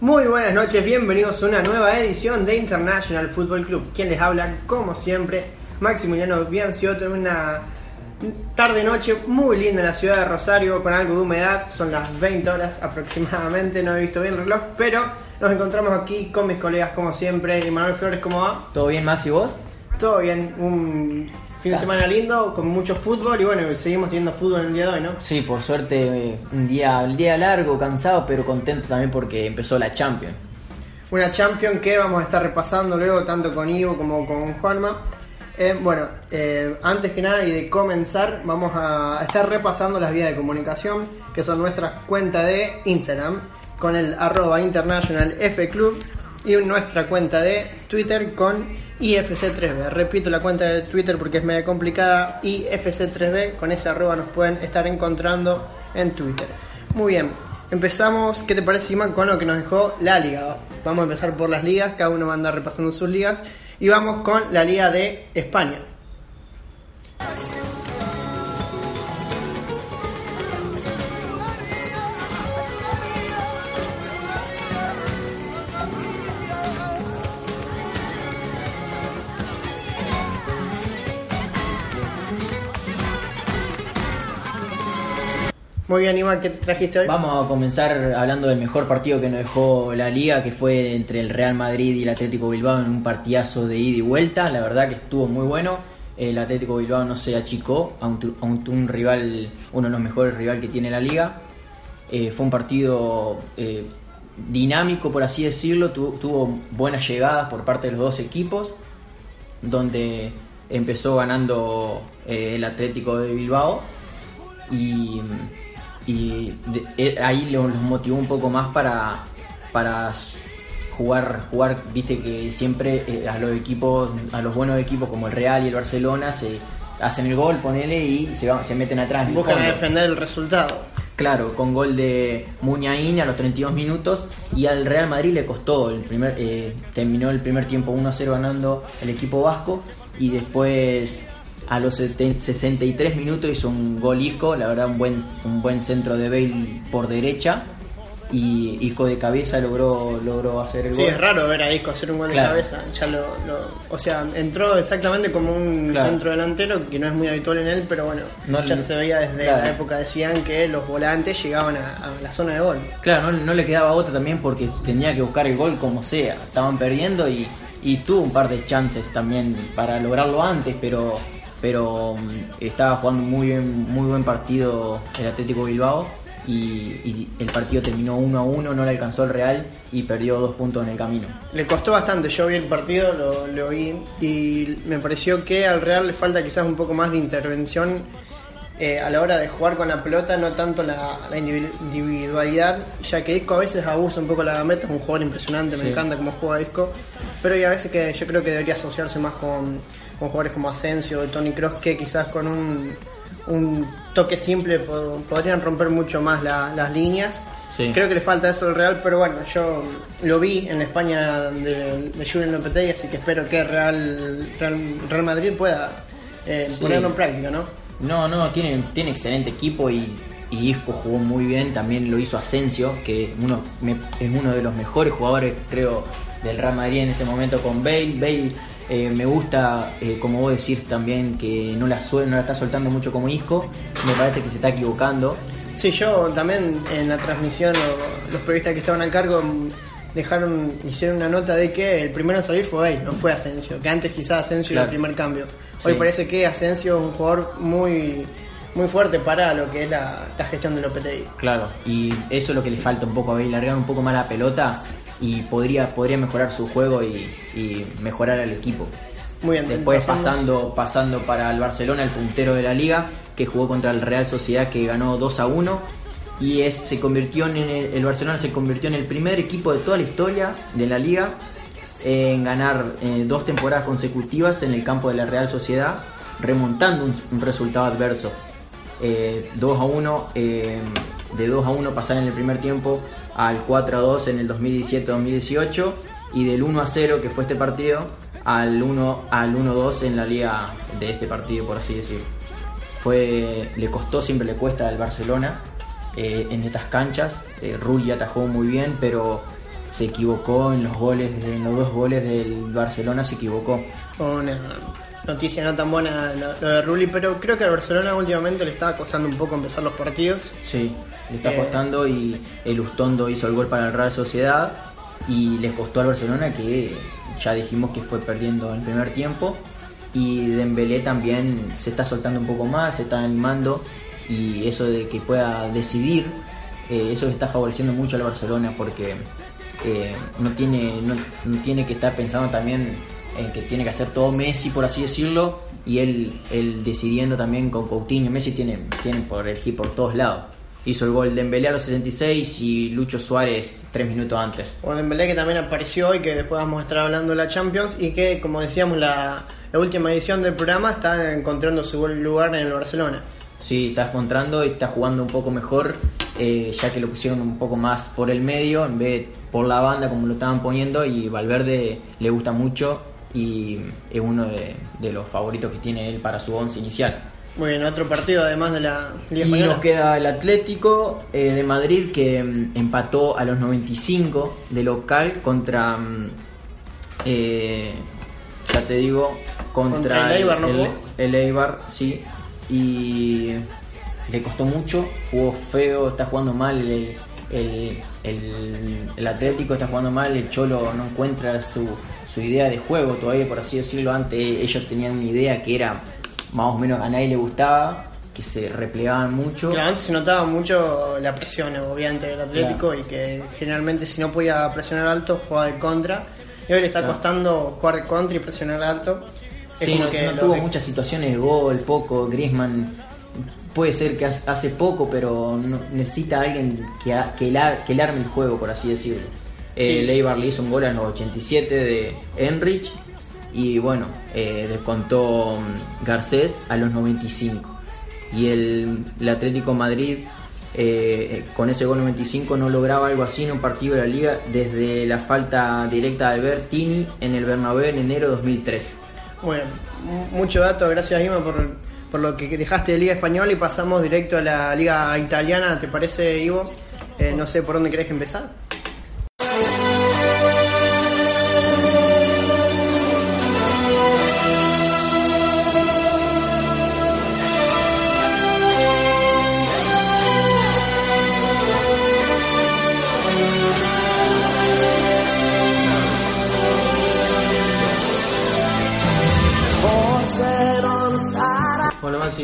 Muy buenas noches, bienvenidos a una nueva edición de International Football Club. Quien les habla, como siempre, Maximiliano Bianciotto. Una tarde-noche muy linda en la ciudad de Rosario, con algo de humedad. Son las 20 horas aproximadamente, no he visto bien el reloj, pero nos encontramos aquí con mis colegas como siempre. Manuel Flores, ¿cómo va? ¿Todo bien, Max, y vos? Todo bien, un fin de semana lindo, con mucho fútbol, y bueno, seguimos teniendo fútbol en el día de hoy, ¿no? Sí, por suerte, un día largo, cansado, pero contento también porque empezó la Champions. Una Champions que vamos a estar repasando luego, tanto con Ivo como con Juanma. Antes que nada y de comenzar, vamos a estar repasando las vías de comunicación, que son nuestra cuenta de Instagram, con el @InternationalFClub, y nuestra cuenta de Twitter con IFC3B. Repito la cuenta de Twitter porque es medio complicada, IFC3B, con ese arroba nos pueden estar encontrando en Twitter. Muy bien, empezamos, ¿qué te parece, Iman, con lo que nos dejó la liga? Vamos a empezar por las ligas, cada uno va a andar repasando sus ligas, y vamos con la liga de España. Muy bien, Iván, ¿qué trajiste hoy? Vamos a comenzar hablando del mejor partido que nos dejó la Liga, que fue entre el Real Madrid y el Atlético Bilbao, en un partidazo de ida y vuelta. La verdad que estuvo muy bueno. El Atlético Bilbao no se achicó a un rival, uno de los mejores rivales que tiene la Liga. Fue un partido dinámico, por así decirlo. Tuvo buenas llegadas por parte de los dos equipos, donde empezó ganando el Atlético de Bilbao. Y ahí los motivó un poco más para jugar, viste que siempre a los buenos equipos como el Real y el Barcelona se hacen el gol, ponele, y se meten atrás. Buscan defender el resultado. Claro, con gol de Muñain a los 32 minutos, y al Real Madrid le costó. Terminó el primer tiempo 1-0 ganando el equipo vasco, y después a los 63 minutos hizo un gol Isco, la verdad un buen centro de Bale por derecha, y Isco de cabeza logró hacer el gol. Sí, es raro ver a Isco hacer un gol, claro, de cabeza. Ya entró exactamente como un, claro, centro delantero, que no es muy habitual en él, pero bueno, se veía desde, claro, la época, decían que los volantes llegaban a la zona de gol. Claro, no le quedaba otra también porque tenía que buscar el gol como sea. Estaban perdiendo y tuvo un par de chances también para lograrlo antes, pero estaba jugando muy buen partido el Atlético Bilbao, y el partido terminó 1-1, no le alcanzó el Real y perdió 2 puntos en el camino. Le costó bastante, yo vi el partido, lo vi, y me pareció que al Real le falta quizás un poco más de intervención a la hora de jugar con la pelota, no tanto la individualidad, ya que Isco a veces abusa un poco la meta, es un jugador impresionante, me encanta cómo juega Isco, pero hay a veces que yo creo que debería asociarse más con jugadores como Asensio o Toni Kroos, que quizás con un toque simple podrían romper mucho más las líneas. Sí. Creo que le falta eso al Real, pero bueno, yo lo vi en España de Julen Lopetegui, así que espero que Real Madrid pueda ponerlo en práctica, ¿no? No, tiene excelente equipo, y Isco jugó muy bien, también lo hizo Asensio, que es uno de los mejores jugadores, creo, del Real Madrid en este momento, con Bale. Me gusta, como vos decís también, que no la está soltando mucho como Isco. Me parece que se está equivocando. Sí, yo también en la transmisión, los periodistas que estaban a cargo hicieron una nota de que el primero en salir fue Bale, no fue Asensio, que antes quizás Asensio era el primer cambio. Hoy parece que Asensio es un jugador muy fuerte para lo que es la gestión de Lopetegui. Claro, y eso es lo que le falta un poco a Bale, largar un poco más la pelota y podría mejorar su juego y mejorar al equipo. Muy bien. Después pasando para el Barcelona, el puntero de la liga, que jugó contra el Real Sociedad, que ganó 2-1, y el Barcelona se convirtió en el primer equipo de toda la historia de la liga en ganar 2 temporadas consecutivas en el campo de la Real Sociedad, remontando un resultado adverso. 2-1, de 2-1 pasar en el primer tiempo al 4-2 en el 2017-2018, y del 1-0 que fue este partido al 1-2 en la liga de este partido, por así decir. Le costó, siempre le cuesta al Barcelona en estas canchas. Rulli atajó muy bien, pero se equivocó en los 2 goles del Barcelona, se equivocó. Noticia no tan buena lo de Rulli, pero creo que al Barcelona últimamente le estaba costando un poco empezar los partidos. Sí, le está costando, y el Ustondo hizo el gol para el Real Sociedad y le costó al Barcelona, que ya dijimos que fue perdiendo en el primer tiempo. Y Dembélé también se está soltando un poco más, se está animando, y eso de que pueda decidir, eso está favoreciendo mucho al Barcelona, porque no tiene que estar pensando también en que tiene que hacer todo Messi, por así decirlo, y él decidiendo también con Coutinho. Messi tiene por elegir por todos lados. Hizo el gol Dembélé a los 66 y Lucho Suárez 3 minutos antes. Bueno, Dembélé que también apareció hoy, que después vamos a estar hablando de la Champions, y que, como decíamos, la última edición del programa, está encontrando su buen lugar en el Barcelona. Sí, está encontrando y está jugando un poco mejor, ya que lo pusieron un poco más por el medio en vez de por la banda como lo estaban poniendo, y Valverde le gusta mucho y es uno de los favoritos que tiene él para su once inicial. Muy bien, otro partido además de la Liga Española. Y nos queda el Atlético de Madrid, que empató a los 95 de local contra, ya te digo, contra el Eibar, el Eibar, sí, y le costó mucho, jugó feo, está jugando mal el Atlético, está jugando mal, el Cholo no encuentra su idea de juego todavía, por así decirlo. Antes ellos tenían una idea que era más o menos, a nadie le gustaba, que se replegaban mucho. Claro, antes se notaba mucho la presión, obviamente, del Atlético, claro, y que generalmente si no podía presionar alto, jugaba de contra, y hoy le está costando jugar de contra y presionar alto. Sí, no tuvo muchas situaciones de gol, poco. Griezmann puede ser que hace poco, pero necesita alguien que arme el juego, por así decirlo. Sí. El Eibar le hizo un gol a los 87 de Enrich, y bueno, descontó Garcés a los 95. Y el Atlético Madrid, con ese gol 95, no lograba algo así en un partido de la Liga desde la falta directa de Bertini en el Bernabéu en enero de 2003. Bueno, mucho dato, gracias Ima por lo que dejaste de Liga Española, y pasamos directo a la Liga Italiana. ¿Te parece, Ivo? No sé por dónde querés empezar.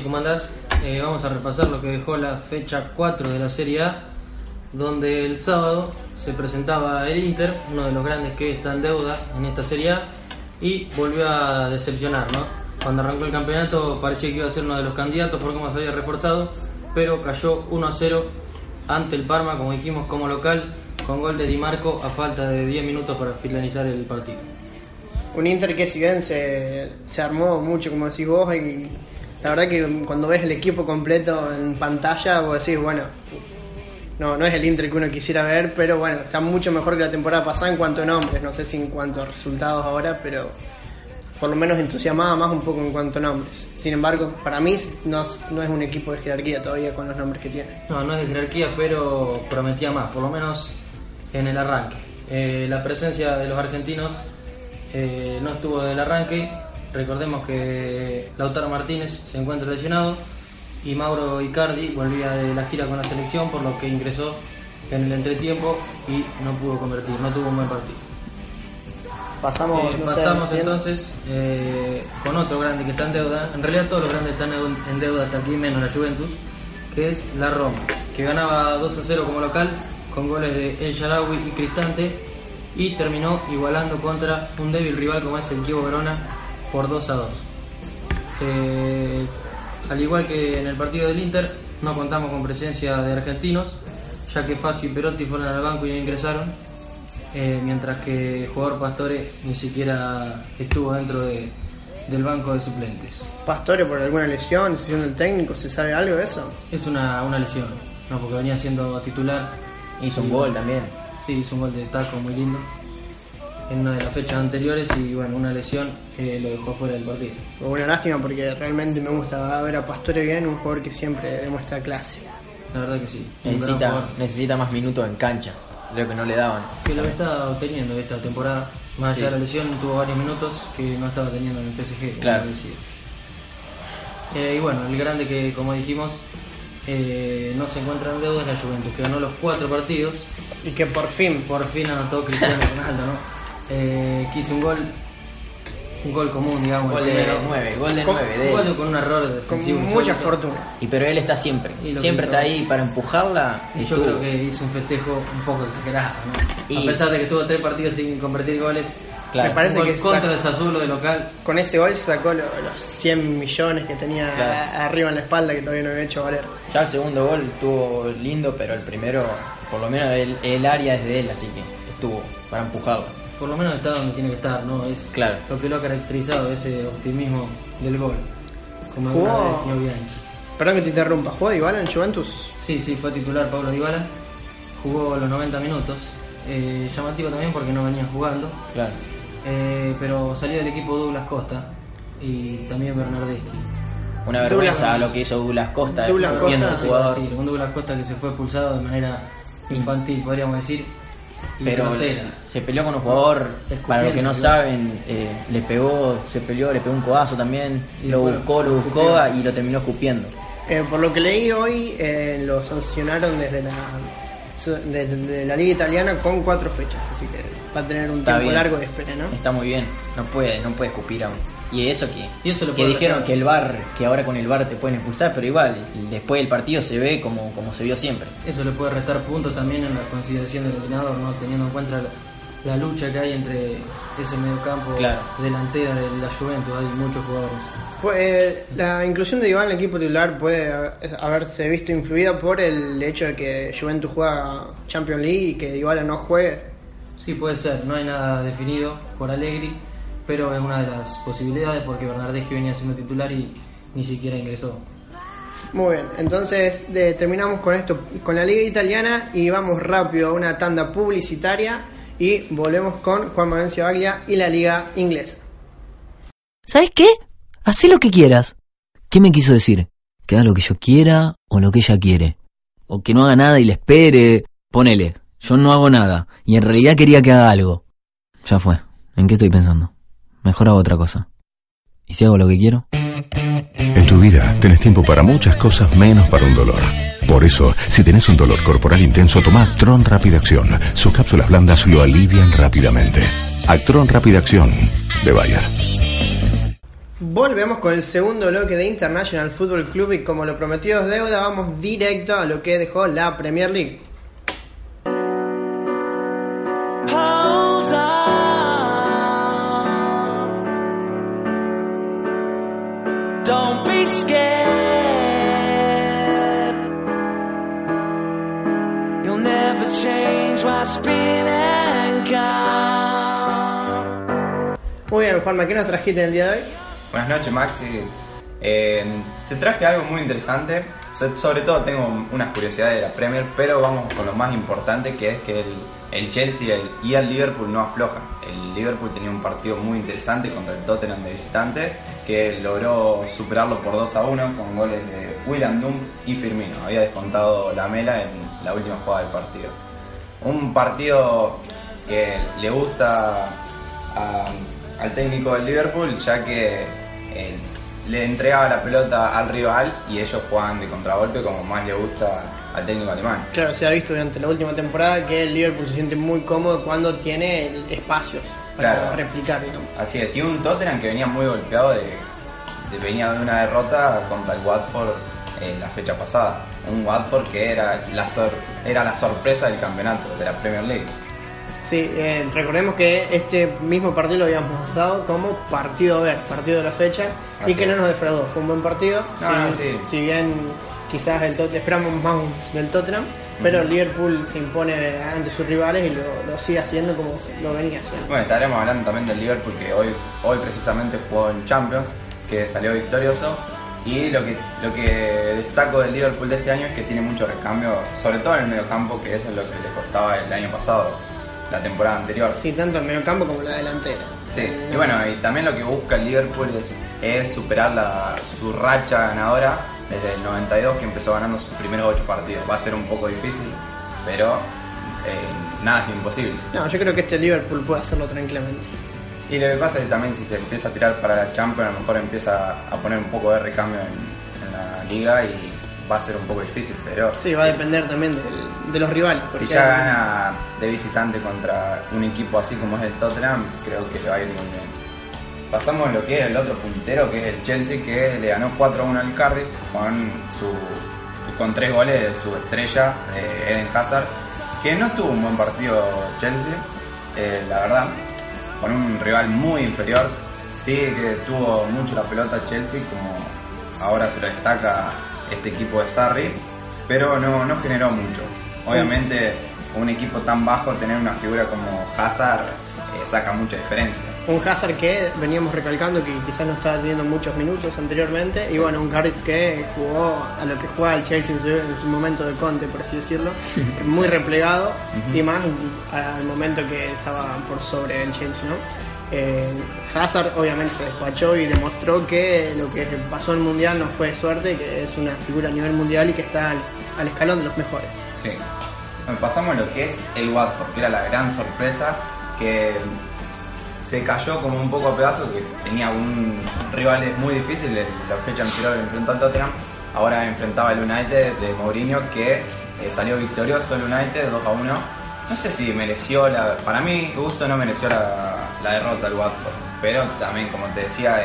¿Cómo andás? Vamos a repasar lo que dejó la fecha 4 de la Serie A, donde el sábado se presentaba el Inter, uno de los grandes que está en deuda en esta Serie A, y volvió a decepcionar, ¿no? Cuando arrancó el campeonato parecía que iba a ser uno de los candidatos por cómo se había reforzado, pero cayó 1-0 ante el Parma, como dijimos, como local, con gol de Di Marco a falta de 10 minutos para finalizar el partido. Un Inter que, si bien se armó mucho, como decís vos, y la verdad que cuando ves el equipo completo en pantalla, vos decís, bueno, no es el Inter que uno quisiera ver, pero bueno, está mucho mejor que la temporada pasada en cuanto a nombres. No sé si en cuanto a resultados ahora, pero por lo menos entusiasmaba más un poco en cuanto a nombres. Sin embargo, para mí no es un equipo de jerarquía todavía con los nombres que tiene. No es de jerarquía, pero prometía más, por lo menos en el arranque. La presencia de los argentinos no estuvo del arranque. Recordemos que Lautaro Martínez se encuentra lesionado y Mauro Icardi volvía de la gira con la selección, por lo que ingresó en el entretiempo y no pudo convertir, no tuvo un buen partido. Pasamos entonces con otro grande que está en deuda. En realidad todos los grandes están en deuda hasta aquí, menos la Juventus, que es la Roma, que ganaba 2-0 como local con goles de El Shaarawy y Cristante, y terminó igualando contra un débil rival como es el Chievo Verona por 2-2. Al igual que en el partido del Inter, no contamos con presencia de argentinos, ya que Fazio y Perotti fueron al banco y no ingresaron, mientras que el jugador Pastore ni siquiera estuvo dentro del banco de suplentes. ¿Pastore por alguna lesión, decisión del técnico? ¿Se sabe algo de eso? Es una lesión, no, porque venía siendo titular. Hizo un gol también. Sí, hizo un gol de taco muy lindo en una de las fechas anteriores y bueno, una lesión que lo dejó fuera del partido. Una lástima porque realmente me gusta ver a Pastore bien, un jugador que siempre demuestra clase. La verdad que sí. Necesita más minutos en cancha, creo que no le daban. Que lo que está obteniendo esta temporada, más allá de la lesión, tuvo varios minutos que no estaba teniendo en el PSG. Claro. Y bueno, el grande que, como dijimos, no se encuentra en deuda es la Juventus, que ganó los 4 partidos y que por fin anotó Cristiano Ronaldo, ¿no? Que hizo un gol común, digamos, gol de 9 con un error defensivo con mucha fortuna, y pero él está siempre está ahí para empujarla, y yo creo que hizo un festejo un poco exagerado, ¿no? A pesar de que estuvo 3 partidos sin convertir goles. Claro. Me parece que contra el Sassuolo de local, con ese gol sacó los 100 millones que tenía, claro, arriba en la espalda, que todavía no había hecho valer. Ya el segundo gol estuvo lindo, pero el primero, por lo menos el área es de él, así que estuvo para empujarlo. Por lo menos está donde tiene que estar, ¿no? Es claro, lo que lo ha caracterizado, ese optimismo del gol. Como jugó... Perdón que te interrumpa, ¿jugó Dybala en Juventus? Sí, fue titular Pablo Dybala. Jugó los 90 minutos. Llamativo también porque no venía jugando. Claro. Pero salió del equipo Douglas Costa y también Bernardeschi. Una vergüenza lo que hizo Douglas Costa. Un Douglas Costa que se fue expulsado de manera infantil, podríamos decir. Pero se peleó con un jugador, para los que no saben, le pegó un codazo también, y lo buscó y lo terminó escupiendo. Por lo que leí hoy, lo sancionaron desde la liga italiana con 4 fechas, así que va a tener un tiempo largo de espera, ¿no? Está muy bien, no puede escupir aún. Y eso que dijeron que el VAR, que ahora con el VAR te pueden expulsar, pero igual después del partido se ve como se vio siempre. Eso le puede restar puntos también en la consideración del entrenador, ¿no? Teniendo en cuenta la lucha que hay entre ese mediocampo, claro, delantera de la Juventus, hay muchos jugadores. La inclusión de Iván en el equipo titular puede haberse visto influida por el hecho de que Juventus juega Champions League y que Dybala no juegue. Sí, puede ser, no hay nada definido por Allegri, pero es una de las posibilidades porque Bernardeschi venía siendo titular y ni siquiera ingresó. Muy bien, entonces terminamos con esto, con la liga italiana, y vamos rápido a una tanda publicitaria y volvemos con Juan Mavencio Baglia y la liga inglesa. ¿Sabes qué? Hacé lo que quieras. ¿Qué me quiso decir? Que haga lo que yo quiera o lo que ella quiere. O que no haga nada y le espere. Ponele, yo no hago nada y en realidad quería que haga algo. Ya fue. ¿En qué estoy pensando? Mejor hago otra cosa. ¿Y si hago lo que quiero? En tu vida tenés tiempo para muchas cosas menos para un dolor. Por eso, si tenés un dolor corporal intenso, toma Actron Rápida Acción. Sus cápsulas blandas lo alivian rápidamente. Actron Rápida Acción de Bayer. Volvemos con el segundo bloque de International Football Club y como lo prometido es deuda, vamos directo a lo que dejó la Premier League. Muy bien, Juanma, ¿qué nos trajiste el día de hoy? Buenas noches, Maxi. Te traje algo muy interesante. Sobre todo tengo unas curiosidades de la Premier, pero vamos con lo más importante, que es que el Chelsea y el Liverpool no aflojan. El Liverpool tenía un partido muy interesante contra el Tottenham de visitante, que logró superarlo por 2-1 con goles de Wijnaldum y Firmino. Había descontado la Mela en la última jugada del partido. Un partido que le gusta al técnico del Liverpool, ya que le entregaba la pelota al rival y ellos jugaban de contragolpe como más le gusta al técnico alemán. Claro, se ha visto durante la última temporada que el Liverpool se siente muy cómodo cuando tiene espacios para replicar, digamos. Así es, y un Tottenham que venía muy golpeado venía de una derrota contra el Watford la fecha pasada. Un Watford que era la sorpresa del campeonato, de la Premier League. Sí, recordemos que este mismo partido lo habíamos dado como partido de la fecha. Así y que es. No nos defraudó, fue un buen partido. Si bien quizás esperamos más del Tottenham, pero Liverpool se impone ante sus rivales y lo sigue haciendo como lo venía haciendo. Bueno, estaremos hablando también del Liverpool que hoy precisamente jugó en Champions, que salió victorioso. Y lo que destaco del Liverpool de este año es que tiene mucho recambio, sobre todo en el mediocampo, que eso es lo que le costaba el año pasado, la temporada anterior. Sí, tanto el mediocampo como la delantera. Sí, y bueno, y también lo que busca el Liverpool es superar su racha ganadora desde el 92, que empezó ganando sus primeros 8 partidos. Va a ser un poco difícil, pero nada es imposible. No, yo creo que este Liverpool puede hacerlo tranquilamente. Y lo que pasa es que también si se empieza a tirar para la Champions, a lo mejor empieza a poner un poco de recambio en la liga y va a ser un poco difícil, pero... Sí, va a depender también de los rivales. Si ya gana de visitante contra un equipo así como es el Tottenham, creo que le va a ir muy bien. Pasamos a lo que es el otro puntero, que es el Chelsea, que le ganó 4-1 al Cardiff con 3 goles de su estrella, Eden Hazard, que no tuvo un buen partido Chelsea, la verdad, con un rival muy inferior. Sí que tuvo mucho la pelota Chelsea, como ahora se lo destaca este equipo de Sarri, pero no generó mucho. Obviamente un equipo tan bajo, tener una figura como Hazard saca mucha diferencia. Un Hazard que veníamos recalcando que quizás no estaba teniendo muchos minutos anteriormente, y bueno, un Cardiff que jugó a lo que jugaba el Chelsea en su momento de Conte, por así decirlo, muy replegado, y más al momento que estaba por sobre el Chelsea, ¿no? Hazard obviamente se despachó y demostró que lo que pasó en el Mundial no fue suerte, que es una figura a nivel mundial y que está al escalón de los mejores. Sí. Pasamos a lo que es el Watford, que era la gran sorpresa, que se cayó como un poco a pedazos, que tenía un rival muy difícil, la fecha anterior enfrentó al Tottenham, ahora enfrentaba al United de Mourinho, que salió victorioso el United 2-1. No sé si mereció, para mí gusto no mereció la derrota al Watford, pero también como te decía,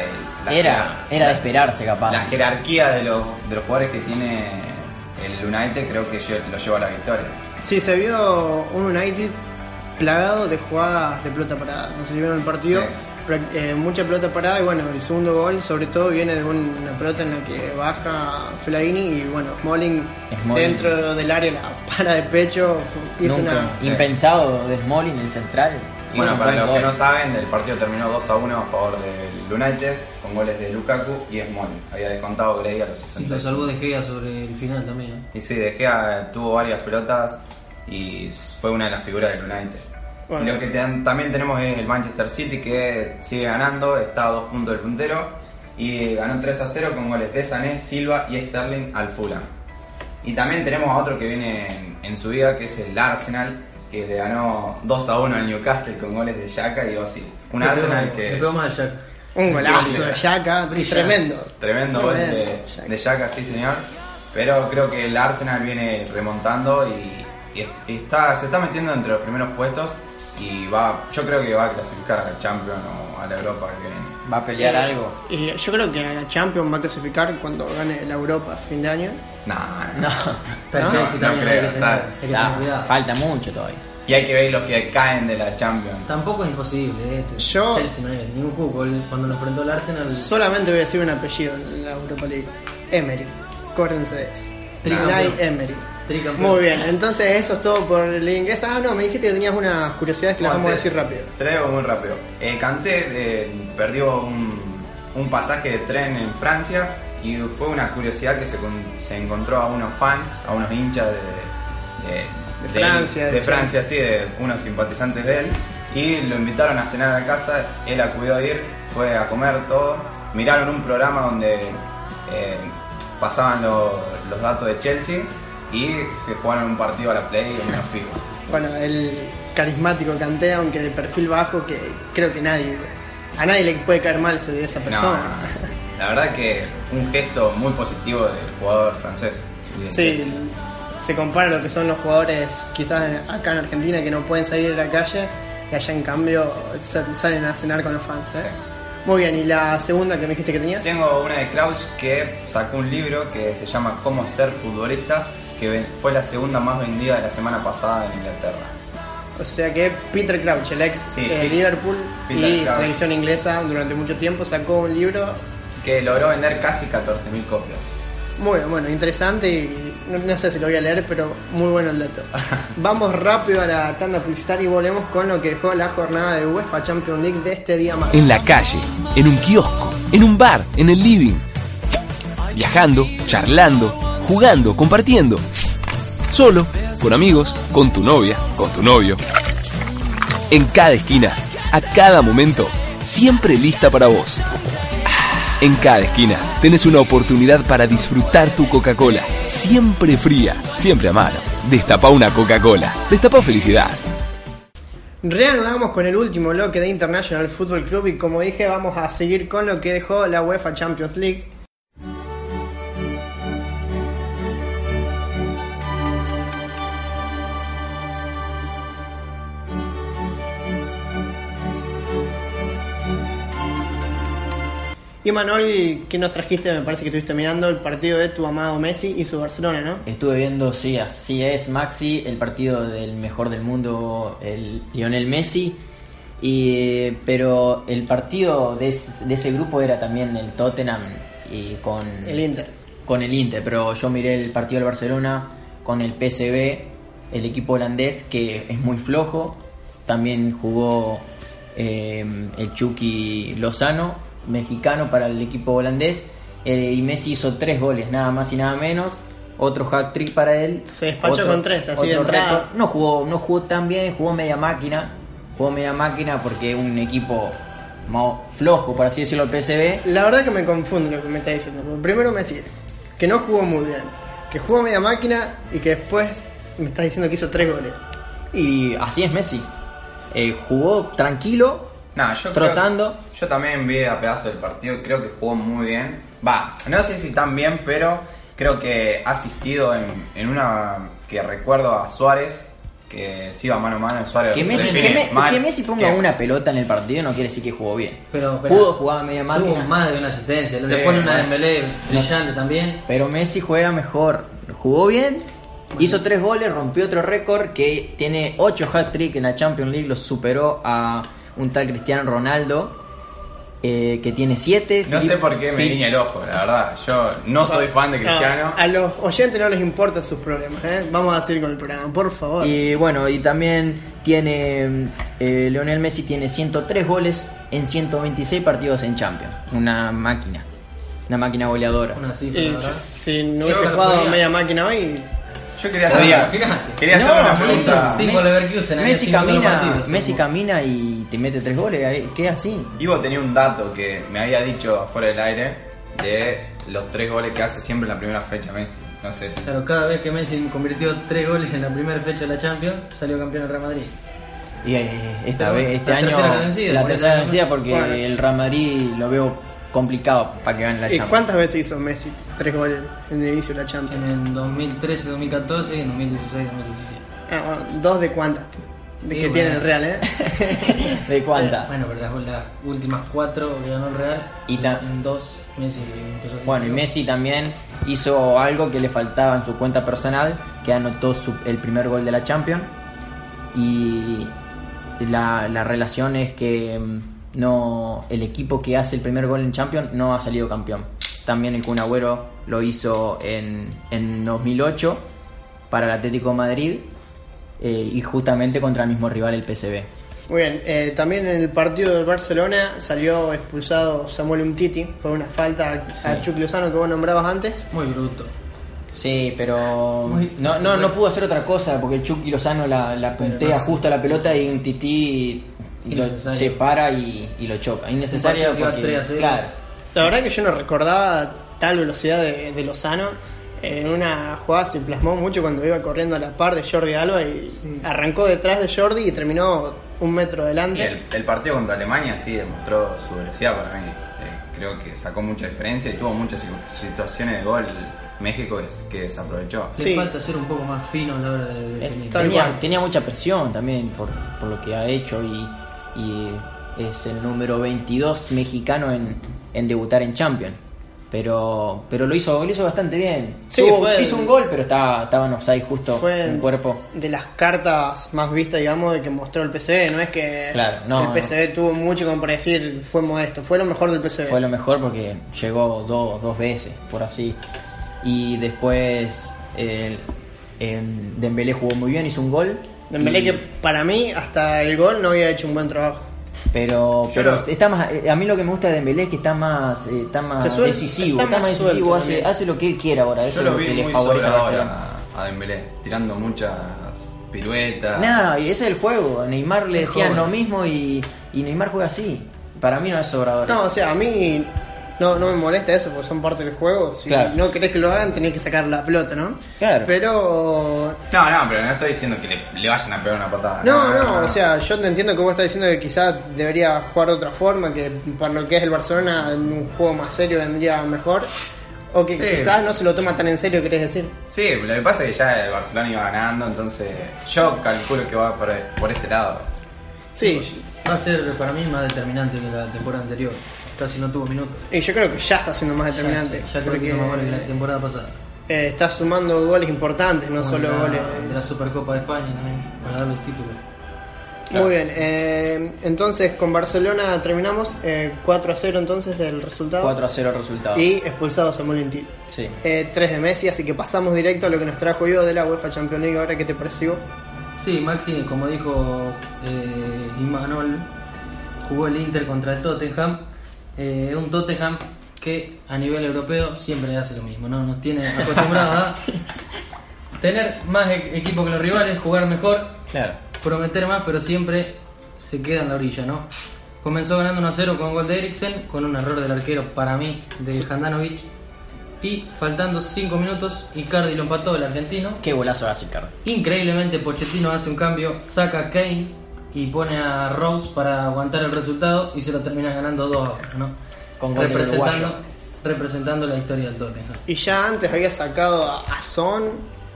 era de esperarse capaz. La jerarquía de los jugadores que tiene el United creo que lo lleva a la victoria. Sí, se vio un United plagado de jugadas de pelota parada. No sé si vieron el partido, sí. Pero, mucha pelota parada, y bueno, el segundo gol sobre todo viene de una pelota en la que baja Fellaini y bueno, Smalling dentro del área la para de pecho. Impensado de Smalling, el central. Bueno, para los que no saben, el partido terminó 2-1 a favor del United, con goles de Lukaku y Smalling. Había descontado Gray a los 60. Y lo salvó De Gea sobre el final también, ¿eh? Y sí, De Gea tuvo varias pelotas y fue una de las figuras del United. Bueno. Y lo que también tenemos es el Manchester City, que sigue ganando, está a 2 puntos del puntero, y ganó 3-0 con goles de Sané, Silva y Sterling al Fulham. Y también tenemos a otro que viene en subida, que es el Arsenal, que le ganó 2-1 al Newcastle con goles de Xhaka y Ozil. Un Arsenal que... Un golazo de Xhaka, tremendo gol de Xhaka, sí señor. Pero creo que el Arsenal viene remontando y se está metiendo entre los primeros puestos y yo creo que va a clasificar a la Champions o a la Europa que viene. Va a pelear algo. Y yo creo que la Champions va a clasificar cuando gane la Europa a fin de año. No creo. Falta mucho todavía. Y hay que ver los que caen de la Champions. Tampoco es imposible. Chelsea no es ningún cuco. Cuando nos enfrentó el Arsenal. Solamente voy a decir un apellido en la Europa League. Emery. Córrense de eso. Emery. Muy bien, entonces eso es todo por la inglesa. Me dijiste que tenías unas curiosidades que las vamos a decir rápido. Traigo muy rápido. Kanté perdió un pasaje de tren en Francia y fue una curiosidad que se encontró a unos fans, a unos hinchas de Francia. De Francia, sí, de unos simpatizantes de él. Y lo invitaron a cenar a casa, él acudió a ir, fue a comer todo. Miraron un programa donde pasaban los datos de Chelsea. Y se jugaron un partido a la Play y unas figuras. Bueno, el carismático Kanté, aunque de perfil bajo, que creo que a nadie le puede caer mal esa persona. La verdad que un gesto muy positivo del jugador francés. Sí, se compara lo que son los jugadores quizás acá en Argentina que no pueden salir a la calle, y allá en cambio salen a cenar con los fans, ¿eh? Sí. Muy bien, ¿y la segunda que me dijiste que tenías? Tengo una de Crouch, que sacó un libro que se llama Cómo ser futbolista, que fue la segunda más vendida de la semana pasada en Inglaterra. O sea que Peter Crouch, el ex Liverpool Peter y Crouch, selección inglesa durante mucho tiempo, sacó un libro que logró vender casi 14.000 copias. Muy bueno, interesante, y no sé si lo voy a leer, pero muy bueno el dato. Vamos rápido a la tanda publicitaria y volvemos con lo que dejó la jornada de UEFA Champions League de este día más. En la calle, en un kiosco, en un bar, en el living, viajando, charlando, jugando, compartiendo, solo, con amigos, con tu novia, con tu novio. En cada esquina, a cada momento, siempre lista para vos. En cada esquina tenés una oportunidad para disfrutar tu Coca-Cola, siempre fría, siempre a mano. Destapá una Coca-Cola, destapá felicidad. Reanudamos con el último bloque de International Football Club y, como dije, vamos a seguir con lo que dejó la UEFA Champions League. Y Manuel, ¿qué nos trajiste? Me parece que estuviste mirando el partido de tu amado Messi y su Barcelona, ¿no? Estuve viendo, sí, así es, Maxi, el partido del mejor del mundo, el Lionel Messi. Y, pero el partido de ese grupo era también el Tottenham y con el Inter. Con el Inter, pero yo miré el partido del Barcelona con el PSV, el equipo holandés, que es muy flojo. También jugó el Chucky Lozano, mexicano, para el equipo holandés, y Messi hizo 3 goles, nada más y nada menos. Otro hat-trick para él. Se despachó con 3, así de entrada. Reto. No jugó tan bien, jugó media máquina porque un equipo flojo, por así decirlo, el PSV. La verdad que me confundo lo que me está diciendo. Primero me decís que no jugó muy bien, que jugó media máquina, y que después me estás diciendo que hizo 3 goles. Y así es Messi. Jugó tranquilo. No, yo trotando. Yo también vi a pedazos del partido, creo que jugó muy bien. Va, no sé si tan bien, pero creo que ha asistido en una que recuerdo a Suárez, que se iba mano a mano. Suárez. Que Messi ponga una pelota en el partido no quiere decir que jugó bien. Pero pudo jugar a media máquina. Tuvo más de una asistencia, le pone una de Dembélé brillante también. Pero Messi juega mejor, jugó bien. Hizo 3 goles, rompió otro récord, que tiene 8 hat-trick en la Champions League, lo superó a un tal Cristiano Ronaldo, que tiene 7. No sé por qué me guiña el ojo, la verdad. Yo no soy fan de Cristiano. A los oyentes no les importan sus problemas, ¿eh? Vamos a seguir con el programa, por favor. Y bueno, y también tiene Lionel Messi tiene 103 goles en 126 partidos en Champions. Una máquina goleadora. Una cifra, ¿verdad? Si no hubiese jugado media máquina hoy. Yo quería hacer una pregunta. Messi camina y te mete 3 goles, ¿qué así? Ivo tenía un dato que me había dicho afuera del aire de los 3 goles que hace siempre en la primera fecha Messi. No sé si. Claro, cada vez que Messi convirtió 3 goles en la primera fecha de la Champions, salió campeón el Real Madrid. Y este año la tercera vencida porque bueno, el Real Madrid lo veo complicado para que gane la Champions. ¿Y cuántas veces hizo Messi 3 goles en el inicio de la Champions? En el 2013, 2014 y en 2016, 2017. ¿Dos de cuántas? De que tiene el Real, ¿eh? ¿De cuántas? Bueno, pero las últimas 4 que ganó el Real, y en 2 Messi empezó a hacer. Bueno, y Messi también hizo algo que le faltaba en su cuenta personal, que anotó el primer gol de la Champions. Y la relación es que no, el equipo que hace el primer gol en Champions no ha salido campeón. También el Kun Agüero lo hizo en 2008 para el Atlético de Madrid, y justamente contra el mismo rival, el PSV. Muy bien, también en el partido del Barcelona salió expulsado Samuel Umtiti por una falta a Chucky Lozano, que vos nombrabas antes. Muy bruto. Sí, pero no pudo hacer otra cosa porque el Chucky Lozano la puntea justo a la pelota y Umtiti lo separa y lo choca. Innecesario porque, claro. La verdad que yo no recordaba tal velocidad de Lozano. En una jugada se plasmó mucho cuando iba corriendo a la par de Jordi Alba y arrancó detrás de Jordi y terminó 1 metro adelante. El partido contra Alemania sí demostró su velocidad para mí. creo que sacó mucha diferencia y tuvo muchas situaciones de gol México que desaprovechó. Sí. Le falta ser un poco más fino a la hora de definir. Tenía mucha presión también por lo que ha hecho y es el número 22 mexicano en debutar en Champions. Pero lo hizo bastante bien. Sí, hizo un gol, pero estaba en offside justo en el cuerpo. De las cartas más vistas, digamos, de que mostró el PCB. No es que el PCB tuvo mucho como para decir fue modesto. Fue lo mejor del PCB. Fue lo mejor porque llegó dos veces, por así. Y después Dembélé jugó muy bien, hizo un gol. Dembélé que para mí hasta el gol no había hecho un buen trabajo. Pero está más, a mí lo que me gusta de Dembélé es que está más decisivo, hace lo que él quiera ahora. Eso yo lo vi muy favorece a Dembélé, tirando muchas piruetas. Nada, y ese es el juego. Neymar le decían lo mismo y Neymar juega así. Para mí no es sobrador. No, o sea, a mí no me molesta eso porque son parte del juego. Si no querés que lo hagan, tenés que sacar la pelota, ¿no? Claro. Pero... No, pero no estoy diciendo que le vayan a pegar una patada. No, o sea, yo te entiendo que vos estás diciendo que quizás debería jugar de otra forma, que para lo que es el Barcelona un juego más serio vendría mejor. O que quizás no se lo toma tan en serio, querés decir. Sí, lo que pasa es que ya el Barcelona iba ganando, entonces yo calculo que va por ese lado. Sí. Va a ser para mí más determinante que la temporada anterior. Casi no tuvo minutos. Y yo creo que ya está siendo más determinante. Ya creo que hizo más goles que la temporada pasada. Está sumando goles importantes, no solo goles. De la Supercopa de España también, para darle el título. Claro. Muy bien, entonces con Barcelona terminamos 4-0 entonces el resultado. 4-0 el resultado. Y expulsado Samuel Intuit. Sí. 3 de Messi, así que pasamos directo a lo que nos trajo yo de la UEFA Champions League. Ahora, ¿qué te pareció? Sí, Maxi, como dijo Imanol, jugó el Inter contra el Tottenham. Un Tottenham que a nivel europeo siempre hace lo mismo, ¿no? Nos tiene acostumbrados a tener más equipo que los rivales, jugar mejor, prometer más, pero siempre se queda en la orilla, ¿no? Comenzó ganando 1-0 con un gol de Eriksen, con un error del arquero para mí, de Handanovic. Y faltando 5 minutos, Icardi lo empató, el argentino. Qué golazo hace Icardi. Increíblemente Pochettino hace un cambio, saca a Kane y pone a Rose para aguantar el resultado y se lo termina ganando 2-1, ¿no? Con gol representando la historia del Tottenham, ¿no? Y ya antes había sacado a Son,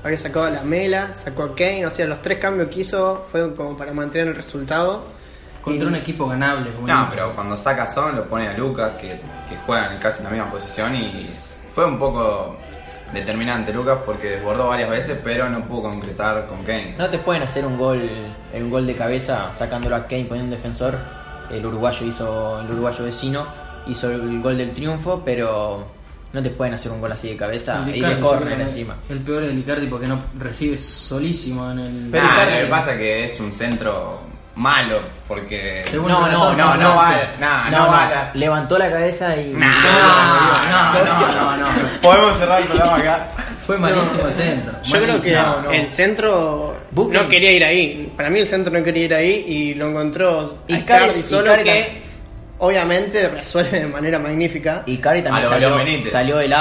había sacado a Lamela, sacó a Kane, o sea, los 3 cambios que hizo fueron como para mantener el resultado. Contra un equipo ganable. Como pero cuando saca a Son lo pone a Lucas, que juegan casi en la misma posición y fue un poco determinante Lucas porque desbordó varias veces pero no pudo concretar con Kane. No te pueden hacer un gol de cabeza sacándolo a Kane, poniendo un defensor. El uruguayo vecino hizo el gol del triunfo, pero no te pueden hacer un gol así de cabeza Icardi, y de córner encima. El peor es el Icardi porque no recibe solísimo en el... Pero Icardi, lo que pasa que es un centro malo, porque... No, levantó la cabeza y... No. Podemos cerrar el programa acá. Fue malísimo el centro. Yo creo que el centro no quería ir ahí. Para mí el centro no quería ir ahí y lo encontró Icardi solo, que obviamente resuelve de manera magnífica. Icardi también salió del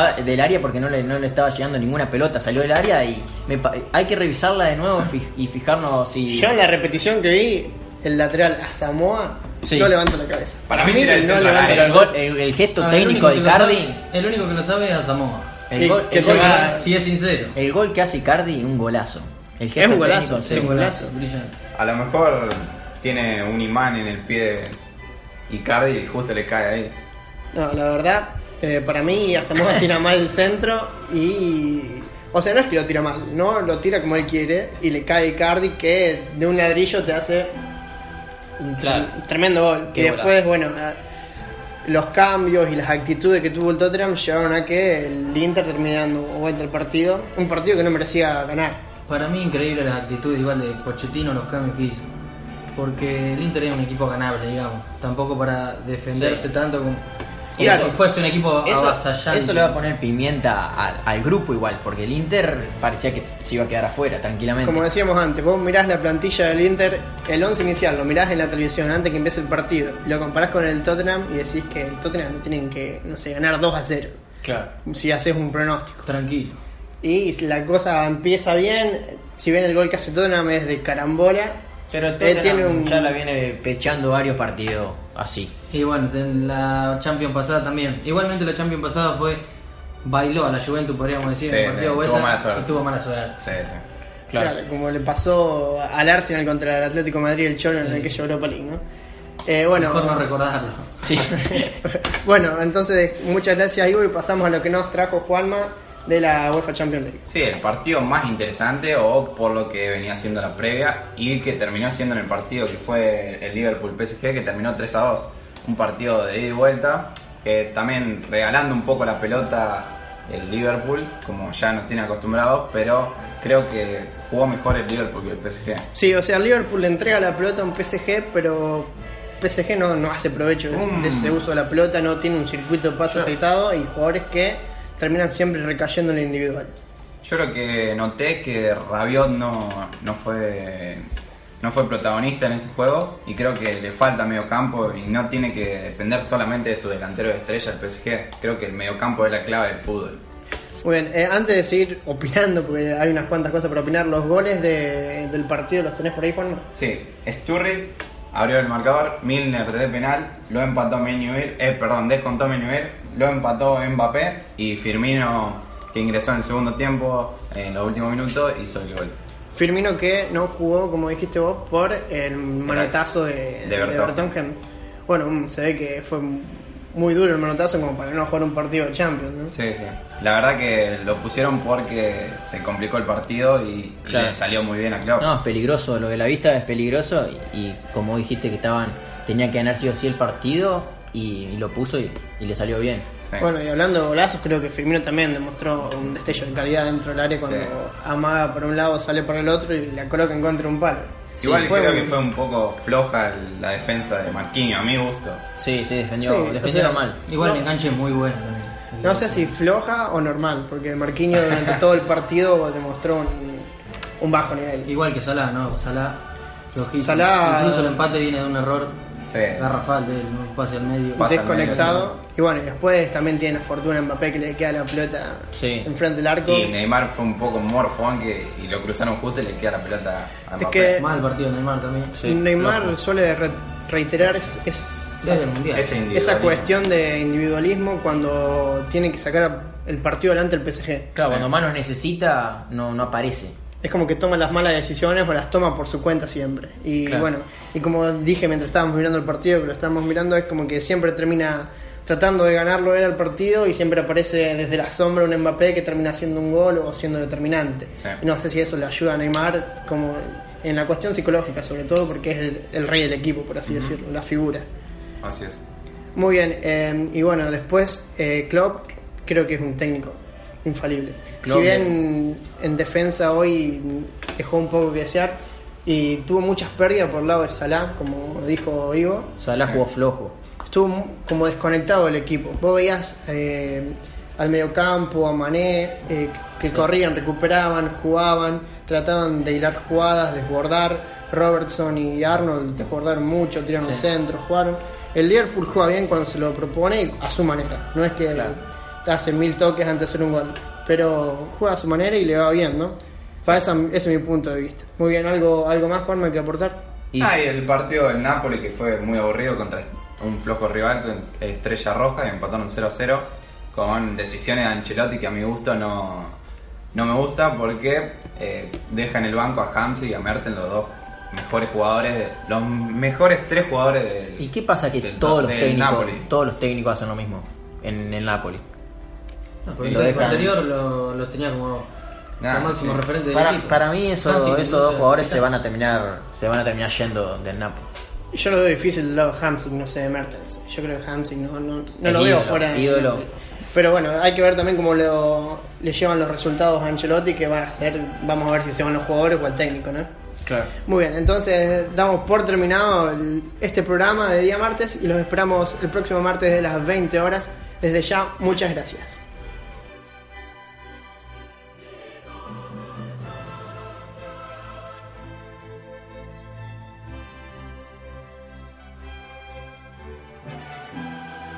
área porque no le estaba llegando ninguna pelota. Salió del área y hay que revisarla de nuevo y fijarnos si... Yo en la repetición que vi... El lateral a Samoa no levanta la cabeza. Para mí el gesto técnico de Icardi. El único que lo sabe es a Samoa. Si es sincero. El gol que hace Icardi, un golazo. El gesto es un golazo, técnico, es un golazo brillante. A lo mejor tiene un imán en el pie de Icardi y justo le cae ahí. No, la verdad, para mí a Samoa tira mal el centro y... O sea, no es que lo tira mal, no lo tira como él quiere y le cae Icardi que de un ladrillo te hace... Tremendo gol. Y después, los cambios y las actitudes que tuvo el Tottenham llevaron a que el Inter terminando vuelta el partido. Un partido que no merecía ganar. Para mí, increíble las actitudes igual de Pochettino, los cambios que hizo. Porque el Inter era un equipo ganable, digamos. Tampoco para defenderse tanto como... si fuese un equipo avasallante. Eso le va a poner pimienta al grupo igual, porque el Inter parecía que se iba a quedar afuera tranquilamente. Como decíamos antes, vos mirás la plantilla del Inter, el 11 inicial, lo mirás en la televisión antes que empiece el partido, lo comparás con el Tottenham y decís que el Tottenham lo tienen que, no sé, ganar 2-0. Claro. Si haces un pronóstico. Tranquilo. Y la cosa empieza bien, si bien el gol que hace Tottenham es de carambola. Pero Tottenham ya la viene pechando varios partidos así. Y bueno, en la Champions pasada también. Igualmente la Champions pasada fue... bailó a la Juventus, podríamos decir, en el partido vuelta. Tuvo mala suerte. Y tuvo mala suerte. Sí. Claro, como le pasó al Arsenal contra el Atlético Madrid, el Cholo, en aquella Europa League, ¿no? Bueno, mejor no recordarlo. Sí. Bueno, entonces, muchas gracias, Ivo, y pasamos a lo que nos trajo Juanma de la UEFA Champions League. Sí, el partido más interesante, o por lo que venía siendo la previa, y que terminó siendo en el partido que fue el Liverpool-PSG, que terminó 3-2. Un partido de ida y vuelta, que también regalando un poco la pelota... el Liverpool, como ya nos tiene acostumbrados, pero creo que jugó mejor el Liverpool que el PSG. Sí, o sea, el Liverpool le entrega la pelota a un PSG, pero PSG no hace provecho de ese uso de la pelota, no tiene un circuito de pase aceitado y jugadores que terminan siempre recayendo en el individual. Yo creo que noté que Rabiot no fue protagonista en este juego y creo que le falta medio campo y no tiene que depender solamente de su delantero de estrella, el PSG. Creo que el medio campo es la clave del fútbol. Muy bien, antes de seguir opinando, porque hay unas cuantas cosas para opinar, los goles del partido, ¿los tenés por ahí, Juan? Sí, Sturridge abrió el marcador, Milner de penal, lo empató descontó Meunier, lo empató Mbappé y Firmino, que ingresó en el segundo tiempo, en los últimos minutos, hizo el gol. Firmino, que no jugó, como dijiste vos, por el manotazo de Bertonghen. Bueno, se ve que fue muy duro el manotazo como para no jugar un partido de Champions, ¿no? Sí, sí. La verdad que lo pusieron porque se complicó el partido y le salió muy bien a Klopp. No, es peligroso. Lo de la vista es peligroso y como dijiste que tenía que ganar sí o sí el partido y lo puso y le salió bien. Sí. Bueno, y hablando de golazos, creo que Firmino también demostró un destello de calidad dentro del área cuando amaga por un lado, sale por el otro y la coloca en contra de un palo. Sí, igual creo que fue un poco floja la defensa de Marquinhos, a mi gusto. Sí, defendió mal. Igual el enganche es muy bueno también. No sé si floja o normal, porque Marquinhos durante todo el partido demostró un bajo nivel. Igual que Salah, ¿no? Salah flojísimo. Incluso el empate viene de un error. Sí. Garrafal, un pase al medio, desconectado al medio, sí. Y bueno, después también tiene la fortuna Mbappé que le queda la pelota enfrente del arco. Y Neymar fue un poco morfón y lo cruzaron justo y le queda la pelota a Mbappé. Es que mal partido Neymar también. Sí, Neymar loco. Suele reiterar esa cuestión de individualismo cuando tiene que sacar el partido delante del PSG. Claro, cuando más nos necesita no aparece. Es como que toma las malas decisiones o las toma por su cuenta siempre. Y bueno, y como dije mientras estábamos mirando el partido, que lo estábamos mirando, es como que siempre termina tratando de ganarlo el partido y siempre aparece desde la sombra un Mbappé que termina haciendo un gol o siendo determinante. Sí. Y no sé si eso le ayuda a Neymar como en la cuestión psicológica, sobre todo porque es el rey del equipo, por así decirlo, la figura. Así es. Muy bien, y bueno, después Klopp creo que es un técnico infalible. Si bien en defensa hoy dejó un poco que desear y tuvo muchas pérdidas por el lado de Salah, como dijo Ivo. Salah jugó flojo. Estuvo como desconectado del equipo. Vos veías al mediocampo, a Mané, que corrían, recuperaban, jugaban, trataban de hilar jugadas, desbordar. Robertson y Arnold desbordaron mucho, tiraron centro, jugaron. El Liverpool juega bien cuando se lo propone y a su manera. No es que... hace 1000 toques antes de hacer un gol, pero juega a su manera y le va bien, ¿no? Ese es mi punto de vista. Muy bien, ¿algo más, Juanma, que aportar? Y el partido del Napoli, que fue muy aburrido contra un flojo rival, Estrella Roja, y empataron 0-0 con decisiones de Ancelotti que a mi gusto no me gusta, porque deja en el banco a Hamsi y a Mertens, los dos mejores jugadores, los mejores tres jugadores del... ¿Y qué pasa que todos los técnicos hacen lo mismo en el Napoli? Porque el anterior los tenía como máximo referente del equipo. Para mí esos dos jugadores se van a terminar yendo del Napoli. Yo lo veo difícil del lado de Hamsik, no sé, de Mertens. Yo creo que Hamsik no lo veo fuera de Napoli. Pero bueno, hay que ver también cómo le llevan los resultados a Ancelotti, que van a hacer, vamos a ver si se van los jugadores o al técnico, ¿no? Claro. Muy bien, entonces damos por terminado este programa de día martes y los esperamos el próximo martes de las 20 horas. Desde ya, muchas gracias.